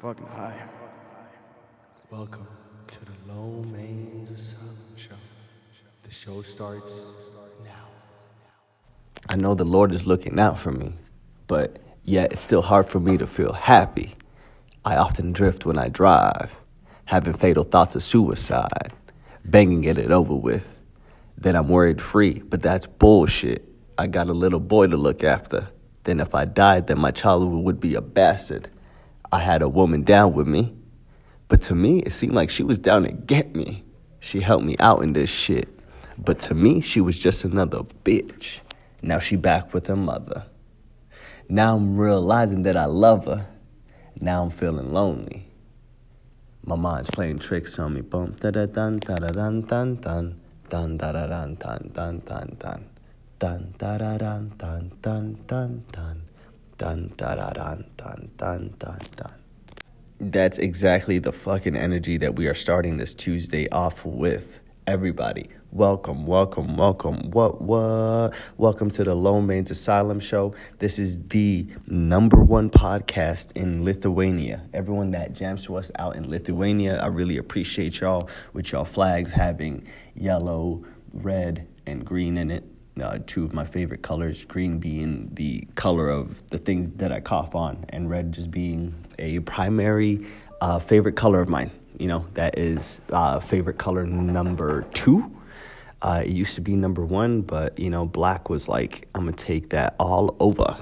fucking high. Welcome to the Lone Man's Asylum show. The show starts now. I know the Lord is looking out for me, but yet it's still hard for me to feel happy. I often drift when I drive, having fatal thoughts of suicide, banging it over with. Then I'm worried free, but that's bullshit. I got a little boy to look after. Then if I died, then my child would be a bastard. I had a woman down with me, but to me, it seemed like she was down to get me. She helped me out in this shit, but to me, she was just another bitch. Now she back with her mother. Now I'm realizing that I love her. Now I'm feeling lonely. My mind's playing tricks on me. Bum da da dun da da dun dun dun dun da da dun dun dun dun dun dun da da dun dun dun dun dun dun da da dun dun dun dun dun. That's exactly the fucking energy that we are starting this Tuesday off with. Everybody, welcome, what? Welcome to the Lone Man's Asylum show. This is the #1 podcast in Lithuania. Everyone that jams to us out in Lithuania, I really appreciate y'all with y'all flags having yellow, red, and green in it. Two of my favorite colors, green being the color of the things that I cough on, and red just being a primary favorite color of mine. You know, that is favorite color #2. It used to be #1, but, you know, black was like, I'm going to take that all over.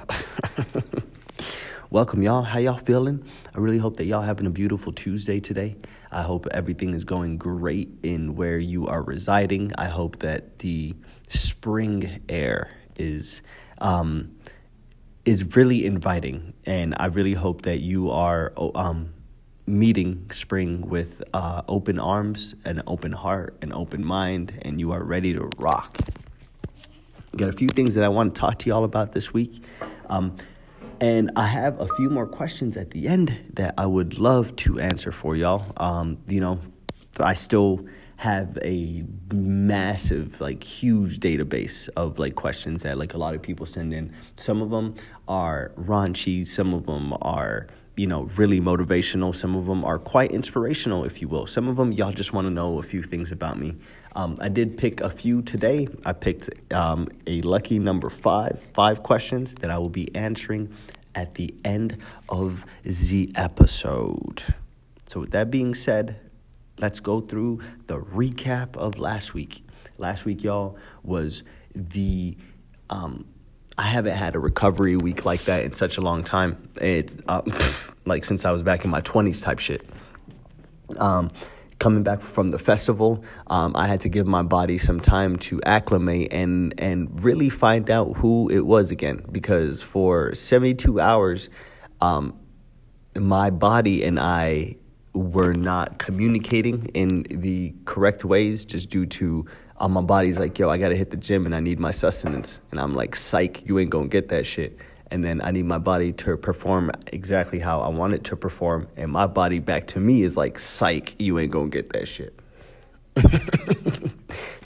Welcome, y'all. How y'all feeling? I really hope that y'all having a beautiful Tuesday today. I hope everything is going great in where you are residing. I hope that the spring air is really inviting, and I really hope that you are meeting spring with open arms, an open heart, an open mind, and you are ready to rock. Got a few things that I want to talk to you all about this week, and I have a few more questions at the end that I would love to answer for y'all. You know, I still have a massive, like, huge database of, like, questions that, like, a lot of people send in. Some of them are raunchy, some of them are, you know, really motivational. Some of them are quite inspirational, if you will. Some of them, y'all just want to know a few things about me. I did pick a few today. I picked a lucky number 5 questions that I will be answering at the end of the episode. So with that being said, let's go through the recap of last week. Last week, y'all, was the I haven't had a recovery week like that in such a long time. It's like since I was back in my 20s type shit. Coming back from the festival, I had to give my body some time to acclimate and really find out who it was again. Because for 72 hours, my body and I were not communicating in the correct ways just due to my body's like, yo, I got to hit the gym and I need my sustenance. And I'm like, psych, you ain't going to get that shit. And then I need my body to perform exactly how I want it to perform. And my body back to me is like, psych, you ain't going to get that shit.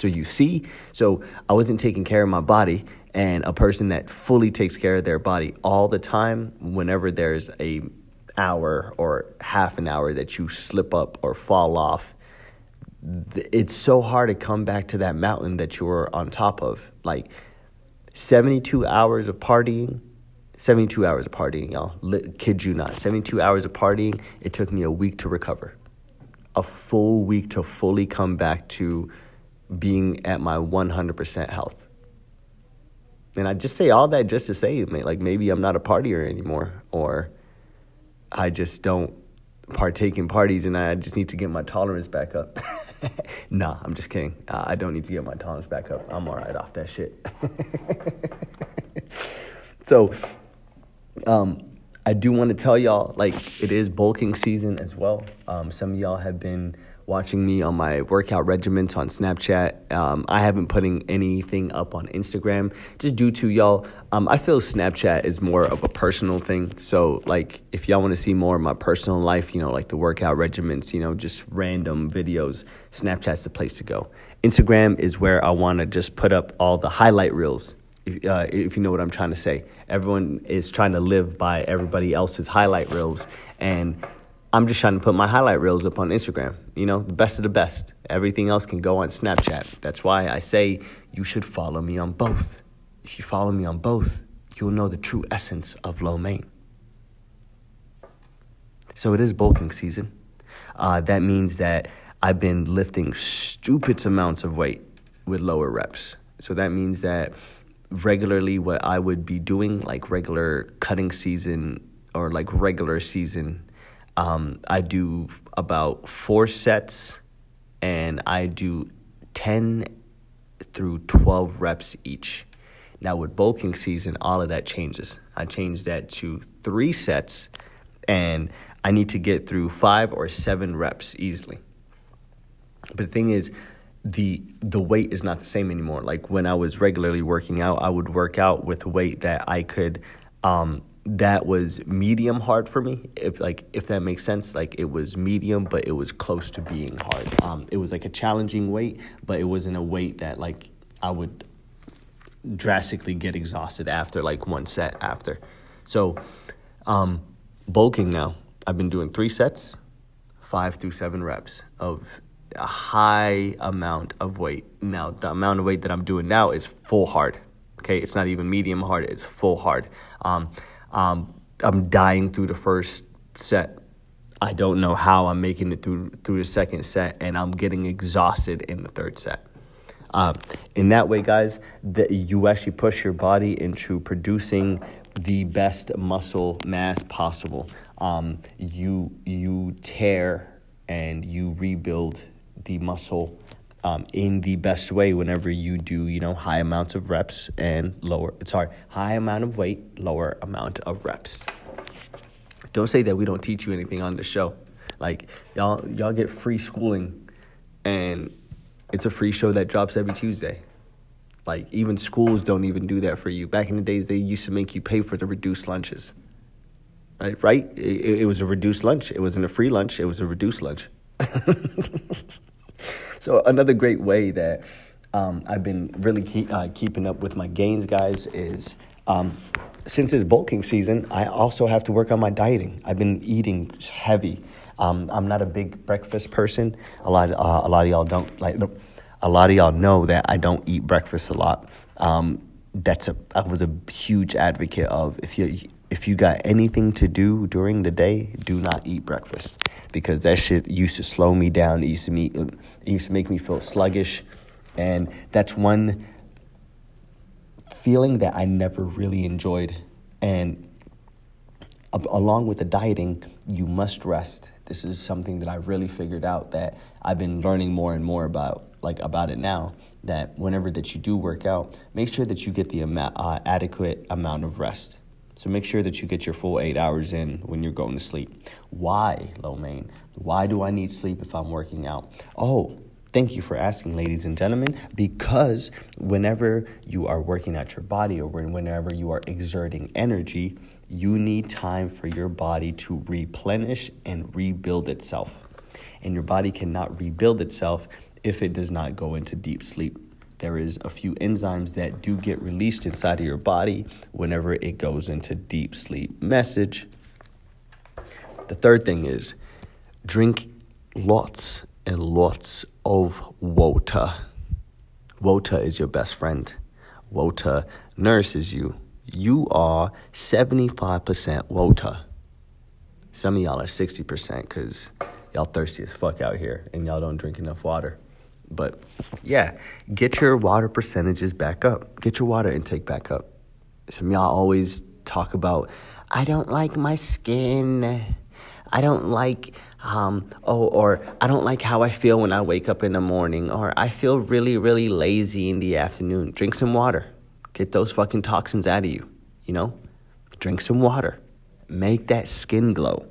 So you see, so I wasn't taking care of my body. And a person that fully takes care of their body all the time, whenever there's a hour or half an hour that you slip up or fall off, it's so hard to come back to that mountain that you were on top of. Like, 72 hours of partying, y'all. Kid you not. 72 hours of partying, it took me a week to recover. A full week to fully come back to being at my 100% health. And I just say all that just to say, like, maybe I'm not a partier anymore, or I just don't partake in parties and I just need to get my tolerance back up. Nah, I'm just kidding. I don't need to get my tolerance back up. I'm all right off that shit. So I do want to tell y'all, like, it is bulking season as well. Some of y'all have been watching me on my workout regimens on Snapchat. I haven't putting anything up on Instagram just due to y'all. I feel Snapchat is more of a personal thing. So, like, if y'all want to see more of my personal life, you know, like the workout regimens, you know, just random videos, Snapchat's the place to go. Instagram is where I want to just put up all the highlight reels, if you know what I'm trying to say. Everyone is trying to live by everybody else's highlight reels, and I'm just trying to put my highlight reels up on Instagram. You know, the best of the best. Everything else can go on Snapchat. That's why I say you should follow me on both. If you follow me on both, you'll know the true essence of Lomain. So it is bulking season. That means that I've been lifting stupid amounts of weight with lower reps. So that means that regularly what I would be doing, like regular cutting season or like regular season, I do about 4 sets and I do 10 through 12 reps each. Now with bulking season, all of that changes. I changed that to 3 sets and I need to get through 5 or 7 reps easily. But the thing is, the weight is not the same anymore. Like when I was regularly working out, I would work out with weight that I could, that was medium hard for me. If that makes sense, like it was medium, but it was close to being hard. It was like a challenging weight, but it wasn't a weight that like I would drastically get exhausted after like 1 set after. So, bulking now, I've been doing 3 sets, 5 through 7 reps of a high amount of weight. Now, the amount of weight that I'm doing now is full hard, okay? It's not even medium hard, it's full hard. I'm dying through the first set. I don't know how I'm making it through the second set, and I'm getting exhausted in the third set. In that way, guys, you actually push your body into producing the best muscle mass possible. You tear and you rebuild the muscle in the best way whenever you do, you know, high amounts of reps and high amount of weight, lower amount of reps. Don't say that we don't teach you anything on the show. Like y'all get free schooling, and it's a free show that drops every Tuesday. Like even schools don't even do that for you. Back in the days, they used to make you pay for the reduced lunches. Right? It was a reduced lunch. It wasn't a free lunch. It was a reduced lunch. So another great way that I've been really keeping up with my gains, guys, is since it's bulking season, I also have to work on my dieting. I've been eating heavy. I'm not a big breakfast person. A lot of y'all don't like. A lot of y'all know that I don't eat breakfast a lot. I was a huge advocate of if you got anything to do during the day, do not eat breakfast, because that shit used to slow me down. It used to make me feel sluggish, and that's one feeling that I never really enjoyed. And along with the dieting, you must rest. This is something that I really figured out, that I've been learning more and more about it now, that whenever that you do work out, make sure that you get the adequate amount of rest. So make sure that you get your full 8 hours in when you're going to sleep. Why, Lomain? Why do I need sleep if I'm working out? Oh, thank you for asking, ladies and gentlemen, because whenever you are working out your body or whenever you are exerting energy, you need time for your body to replenish and rebuild itself. And your body cannot rebuild itself if it does not go into deep sleep. There is a few enzymes that do get released inside of your body whenever it goes into deep sleep. Message. The third thing is drink lots and lots of water. Water is your best friend. Water nourishes you. You are 75% water. Some of y'all are 60% because y'all thirsty as fuck out here and y'all don't drink enough water. But yeah, get your water percentages back up. Get your water intake back up. Some of y'all always talk about, I don't like my skin. I don't like, or I don't like how I feel when I wake up in the morning. Or I feel really, really lazy in the afternoon. Drink some water. Get those fucking toxins out of you, you know? Drink some water. Make that skin glow.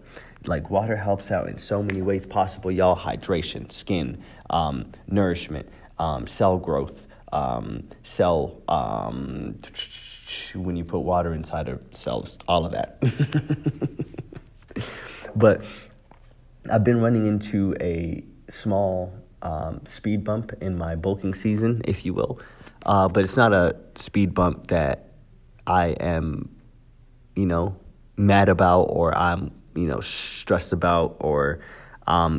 Like, water helps out in so many ways possible, y'all. Hydration, skin, nourishment, cell growth, when you put water inside of cells, all of that. But I've been running into a small speed bump in my bulking season, if you will. But it's not a speed bump that I am, you know, mad about or I'm stressed about or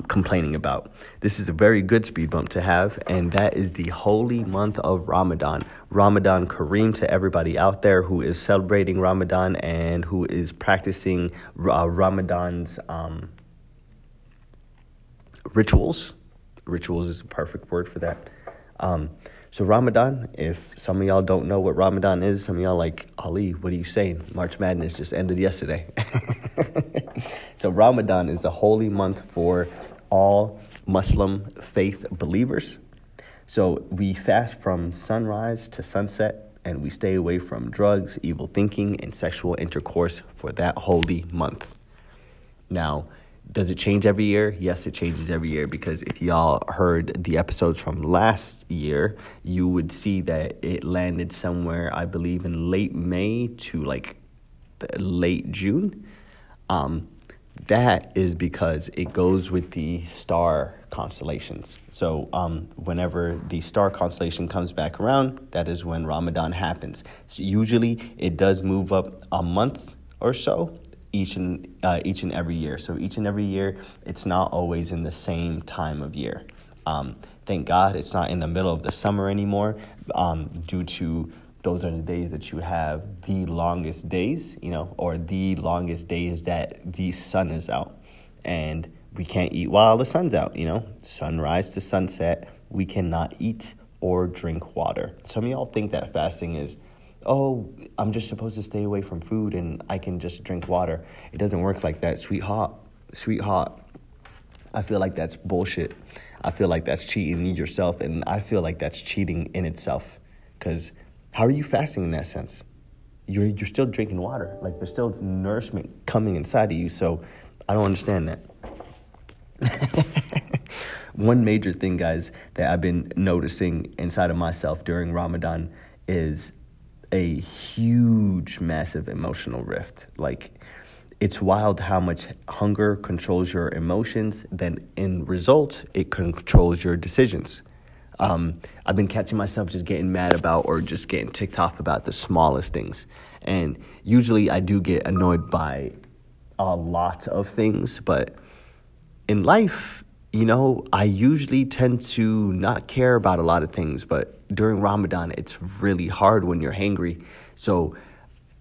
complaining about. This is a very good speed bump to have, and that is the holy month of Ramadan. Ramadan Kareem to everybody out there who is celebrating Ramadan and who is practicing Ramadan's rituals. Rituals is a perfect word for that. So Ramadan, if some of y'all don't know what Ramadan is, some of y'all like, Ali, what are you saying? March Madness just ended yesterday. So Ramadan is a holy month for all Muslim faith believers. So we fast from sunrise to sunset, and we stay away from drugs, evil thinking, and sexual intercourse for that holy month. Now, does it change every year? Yes, it changes every year, because if y'all heard the episodes from last year, you would see that it landed somewhere, I believe, in late May to like late June. That is because it goes with the star constellations. So whenever the star constellation comes back around, that is when Ramadan happens. So usually it does move up a month or so. Each and every year. So each and every year, it's not always in the same time of year. Thank God it's not in the middle of the summer anymore, due to those are the days that you have the longest days, or the longest days that the sun is out. And we can't eat while the sun's out, sunrise to sunset. We cannot eat or drink water. Some of y'all think that fasting is, oh, I'm just supposed to stay away from food and I can just drink water. It doesn't work like that, sweetheart. I feel like that's bullshit. I feel like that's cheating yourself, and I feel like that's cheating in itself. Because how are you fasting in that sense? You're still drinking water. Like, there's still nourishment coming inside of you, so I don't understand that. One major thing, guys, that I've been noticing inside of myself during Ramadan is a huge, massive emotional rift. Like, it's wild how much hunger controls your emotions, then in result, it controls your decisions. I've been catching myself just getting mad about or just getting ticked off about the smallest things. And usually I do get annoyed by a lot of things, but in life, I usually tend to not care about a lot of things, but during Ramadan, it's really hard when you're hangry. So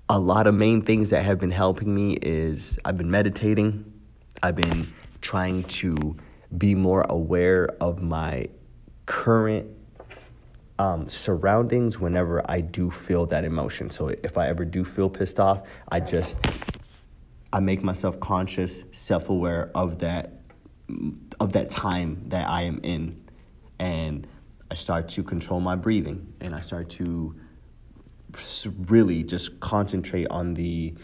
a lot of main things that have been helping me is I've been meditating. I've been trying to be more aware of my current surroundings whenever I do feel that emotion. So if I ever do feel pissed off, I make myself conscious, self-aware of that time that I am in. And I start to control my breathing, and I start to really just concentrate on the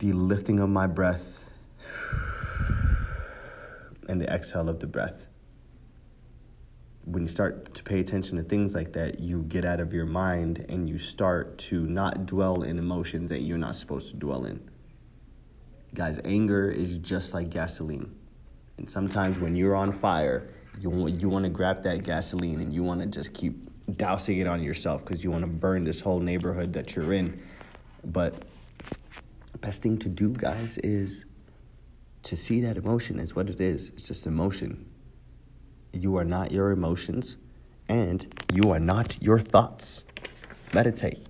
lifting of my breath and the exhale of the breath. When you start to pay attention to things like that, you get out of your mind and you start to not dwell in emotions that you're not supposed to dwell in. Guys, anger is just like gasoline. And sometimes when you're on fire, you want to grab that gasoline and you want to just keep dousing it on yourself because you want to burn this whole neighborhood that you're in. But the best thing to do, guys, is to see that emotion is what it is. It's just emotion. You are not your emotions, and you are not your thoughts. Meditate.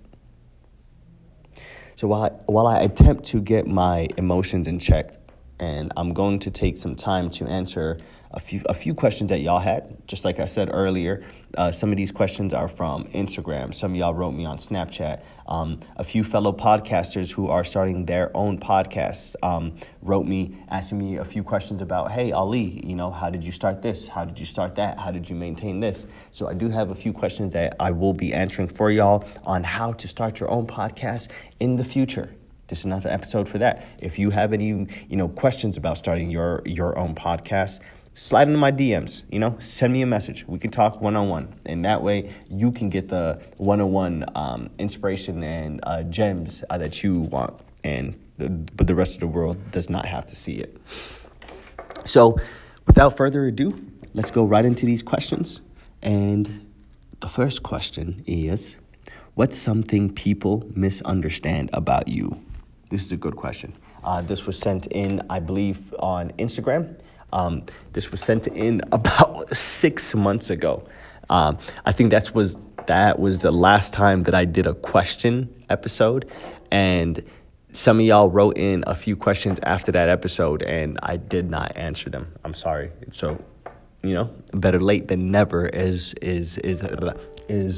So while I attempt to get my emotions in check, and I'm going to take some time to answer a few questions that y'all had. Just like I said earlier, some of these questions are from Instagram. Some of y'all wrote me on Snapchat. A few fellow podcasters who are starting their own podcasts wrote me, asking me a few questions about, hey, Ali, how did you start this? How did you start that? How did you maintain this? So I do have a few questions that I will be answering for y'all on how to start your own podcast in the future. This is not the episode for that. If you have any, questions about starting your own podcast, slide into my DMs, send me a message. We can talk one-on-one. And that way you can get the one-on-one inspiration and gems that you want. And but the rest of the world does not have to see it. So without further ado, let's go right into these questions. And the first question is, what's something people misunderstand about you? This is a good question. This was sent in, I believe, on Instagram. This was sent in about 6 months ago. I think that was the last time that I did a question episode, and some of y'all wrote in a few questions after that episode, and I did not answer them. I'm sorry. So, you know, better late than never is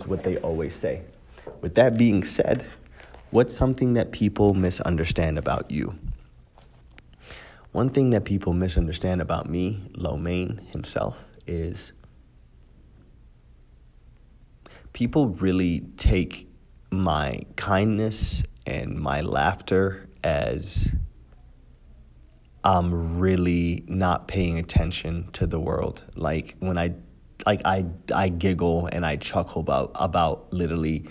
what they always say. With that being said, what's something that people misunderstand about you? One thing that people misunderstand about me, Lomain himself, is people really take my kindness and my laughter as I'm really not paying attention to the world. Like when I giggle and I chuckle about literally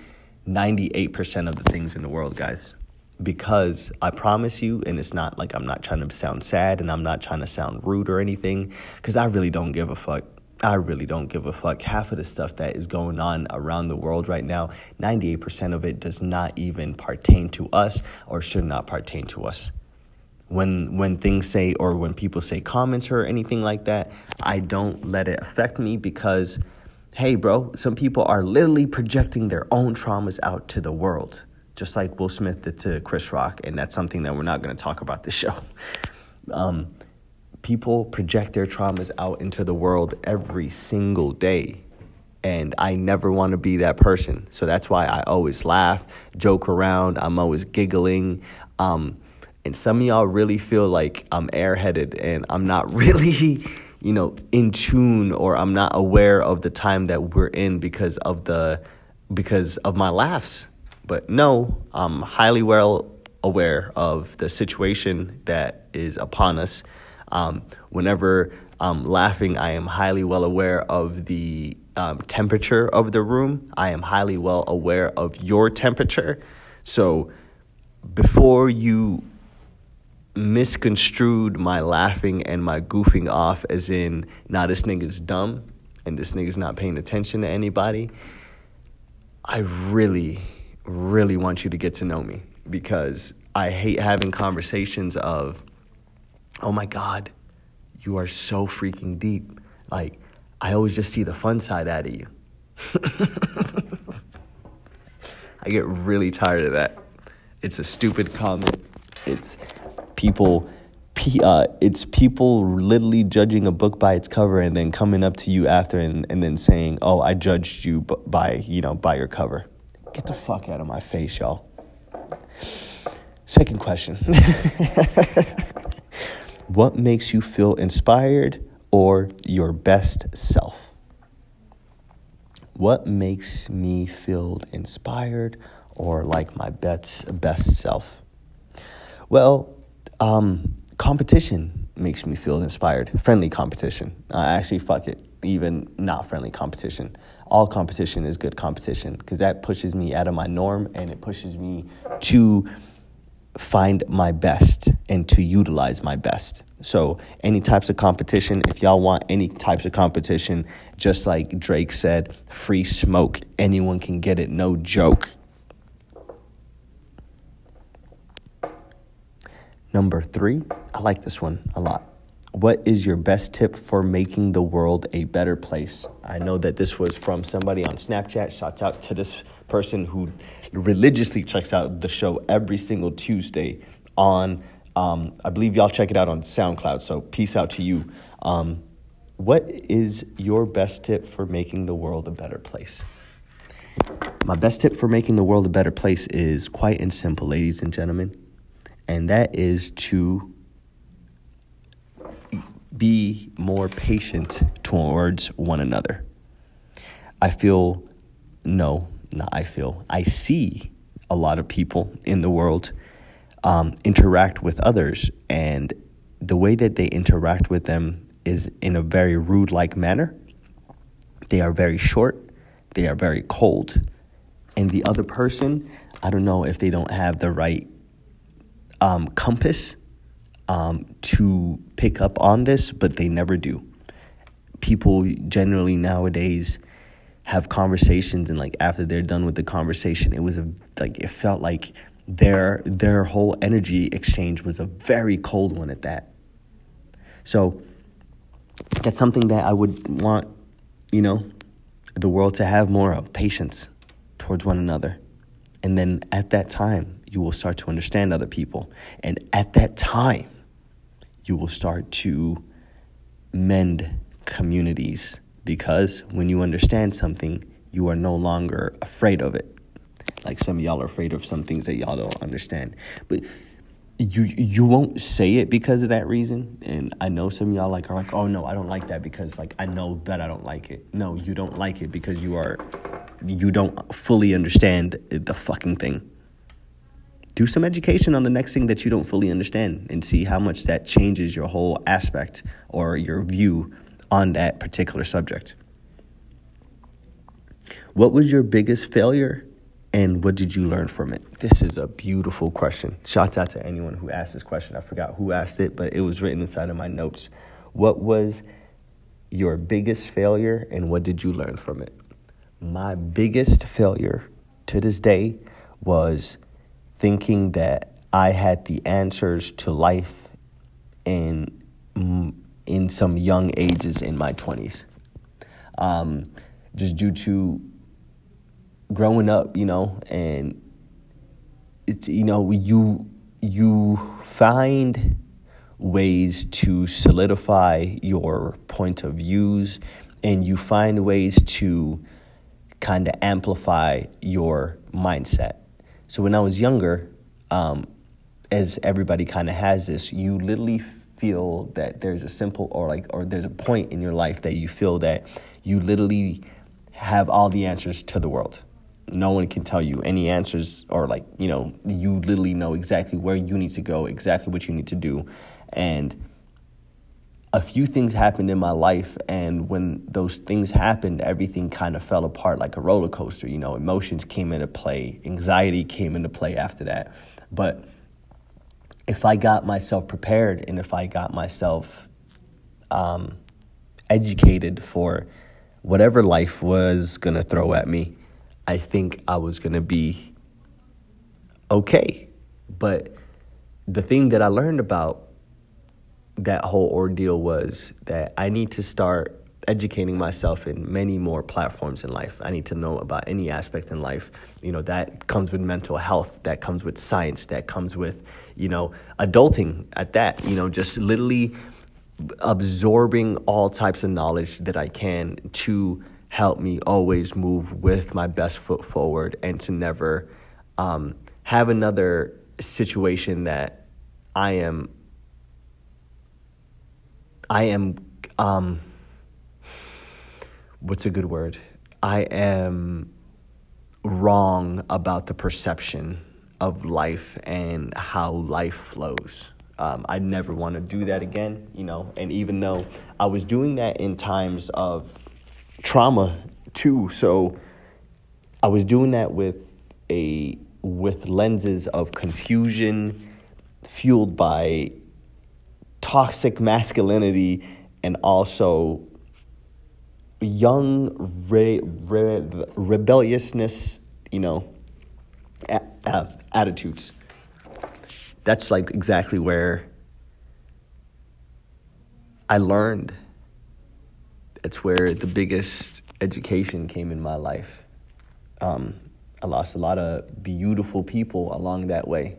98% of the things in the world, guys, because I promise you, and it's not like I'm not trying to sound sad and I'm not trying to sound rude or anything, because I really don't give a fuck. I really don't give a fuck. Half of the stuff that is going on around the world right now, 98% of it does not even pertain to us or should not pertain to us. When things say, or when people say comments or anything like that, I don't let it affect me because, hey, bro, some people are literally projecting their own traumas out to the world, just like Will Smith did to Chris Rock, and that's something that we're not going to talk about this show. People project their traumas out into the world every single day, and I never want to be that person. So that's why I always laugh, joke around, I'm always giggling, and some of y'all really feel like I'm airheaded and I'm not really, you know, in tune, or I'm not aware of the time that we're in because of my laughs. But no, I'm highly well aware of the situation that is upon us. Whenever I'm laughing, I am highly well aware of the temperature of the room. I am highly well aware of your temperature. So before you misconstrued my laughing and my goofing off as in, nah, this nigga's dumb and this nigga's not paying attention to anybody, I really, really want you to get to know me, because I hate having conversations of, oh my God, you are so freaking deep. Like, I always just see the fun side out of you. I get really tired of that. It's a stupid comment. It's people literally judging a book by its cover and then coming up to you after and then saying, oh, I judged you by your cover. Get the fuck out of my face, y'all. Second question. What makes you feel inspired or your best self? What makes me feel inspired or like my best self? Well, competition makes me feel inspired. Friendly competition. Even not friendly competition. All competition is good competition, because that pushes me out of my norm and it pushes me to find my best and to utilize my best. So any types of competition, if y'all want any types of competition, just like Drake said, free smoke. Anyone can get it, no joke. Number 3, I like this one a lot. What is your best tip for making the world a better place? I know that this was from somebody on Snapchat. Shout out to this person who religiously checks out the show every single Tuesday on, I believe y'all check it out on SoundCloud, so peace out to you. What is your best tip for making the world a better place? My best tip for making the world a better place is quite and simple, ladies and gentlemen. And that is to be more patient towards one another. I see a lot of people in the world interact with others, and the way that they interact with them is in a very rude-like manner. They are very short. They are very cold. And the other person, I don't know if they don't have the right compass to pick up on this, but they never do. People generally nowadays have conversations, and like after they're done with the conversation, it felt like their whole energy exchange was a very cold one at that. So that's something that I would want, you know, the world to have more of, patience towards one another. And then at that time, you will start to understand other people. And at that time, you will start to mend communities, because when you understand something, you are no longer afraid of it. Like some of y'all are afraid of some things that y'all don't understand. But you won't say it because of that reason. And I know some of y'all like are like, oh, no, I don't like that because like I know that I don't like it. No, you don't like it because you don't fully understand the fucking thing. Do some education on the next thing that you don't fully understand and see how much that changes your whole aspect or your view on that particular subject. What was your biggest failure and what did you learn from it? This is a beautiful question. Shouts out to anyone who asked this question. I forgot who asked it, but it was written inside of my notes. What was your biggest failure and what did you learn from it? My biggest failure to this day was thinking that I had the answers to life in some young ages in my 20s. Just due to growing up, you know, and it's, you know, you find ways to solidify your point of views, and you find ways to kind of amplify your mindset. So when I was younger, as everybody kind of has this, you literally feel that there's a simple or there's a point in your life that you feel that you literally have all the answers to the world. No one can tell you any answers or you literally know exactly where you need to go, exactly what you need to do. And a few things happened in my life, and when those things happened, everything kind of fell apart like a roller coaster. You know, emotions came into play, anxiety came into play after that. But if I got myself prepared and if I got myself educated for whatever life was going to throw at me, I think I was going to be okay. But the thing that I learned about that whole ordeal was that I need to start educating myself in many more platforms in life. I need to know about any aspect in life. You know, that comes with mental health, that comes with science, that comes with, you know, adulting at that, you know, just literally absorbing all types of knowledge that I can to help me always move with my best foot forward and to never have another situation that I am, what's a good word? I am wrong about the perception of life and how life flows. I never want to do that again, you know, and even though I was doing that in times of trauma too, so I was doing that with lenses of confusion fueled by toxic masculinity and also young rebelliousness, you know, attitudes. That's like exactly where I learned. That's where the biggest education came in my life. I lost a lot of beautiful people along that way.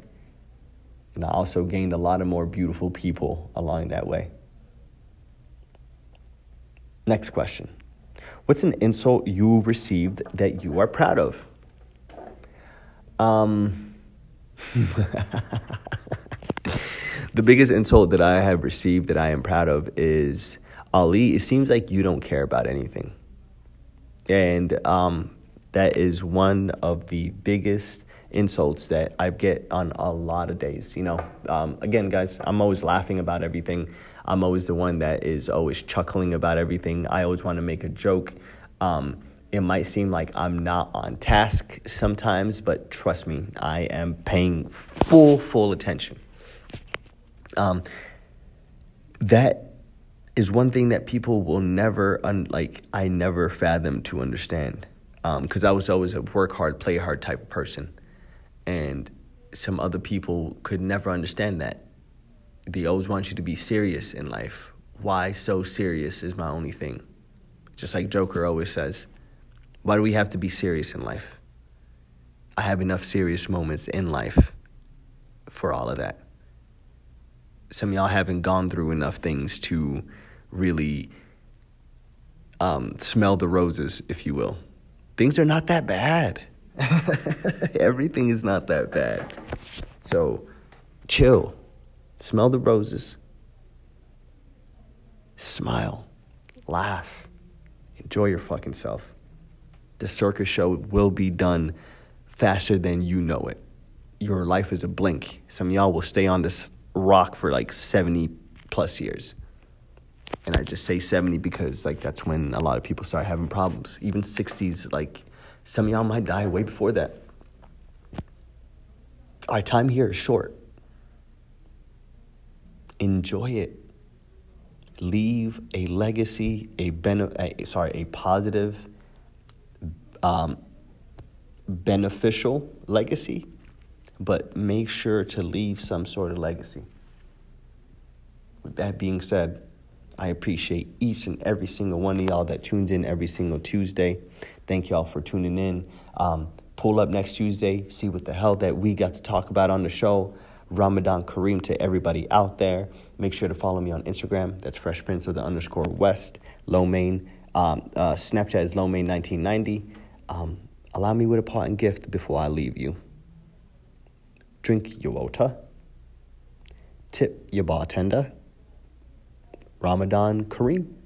And I also gained a lot of more beautiful people along that way. Next question. What's an insult you received that you are proud of? The biggest insult that I have received that I am proud of is, Ali, it seems like you don't care about anything. And that is one of the biggest insults that I get on a lot of days, you know. Again, guys, I'm always laughing about everything. I'm always the one that is always chuckling about everything. I always want to make a joke. It might seem like I'm not on task sometimes, but trust me, I am paying full attention. That is one thing that people will never, I never fathomed to understand. Because I was always a work hard, play hard type of person. And some other people could never understand that. They always want you to be serious in life. Why so serious is my only thing. Just like Joker always says, why do we have to be serious in life? I have enough serious moments in life for all of that. Some of y'all haven't gone through enough things to really smell the roses, if you will. Things are not that bad. Everything is not that bad. So chill. Smell the roses. Smile. Laugh. Enjoy your fucking self. The circus show will be done faster than you know it. Your life is a blink. Some of y'all will stay on this rock for like 70 plus years. And I just say 70 because like that's when a lot of people start having problems. Even 60s, like some of y'all might die way before that. Our time here is short. Enjoy it. Leave a legacy, a positive, beneficial legacy, but make sure to leave some sort of legacy. With that being said, I appreciate each and every single one of y'all that tunes in every single Tuesday. Thank y'all for tuning in. Pull up next Tuesday, see what the hell that we got to talk about on the show. Ramadan Kareem to everybody out there. Make sure to follow me on Instagram. That's Fresh Prince of the Underscore West. Lomain. Snapchat is Lomain1990. Allow me with a parting gift before I leave you. Drink your water. Tip your bartender. Ramadan Kareem.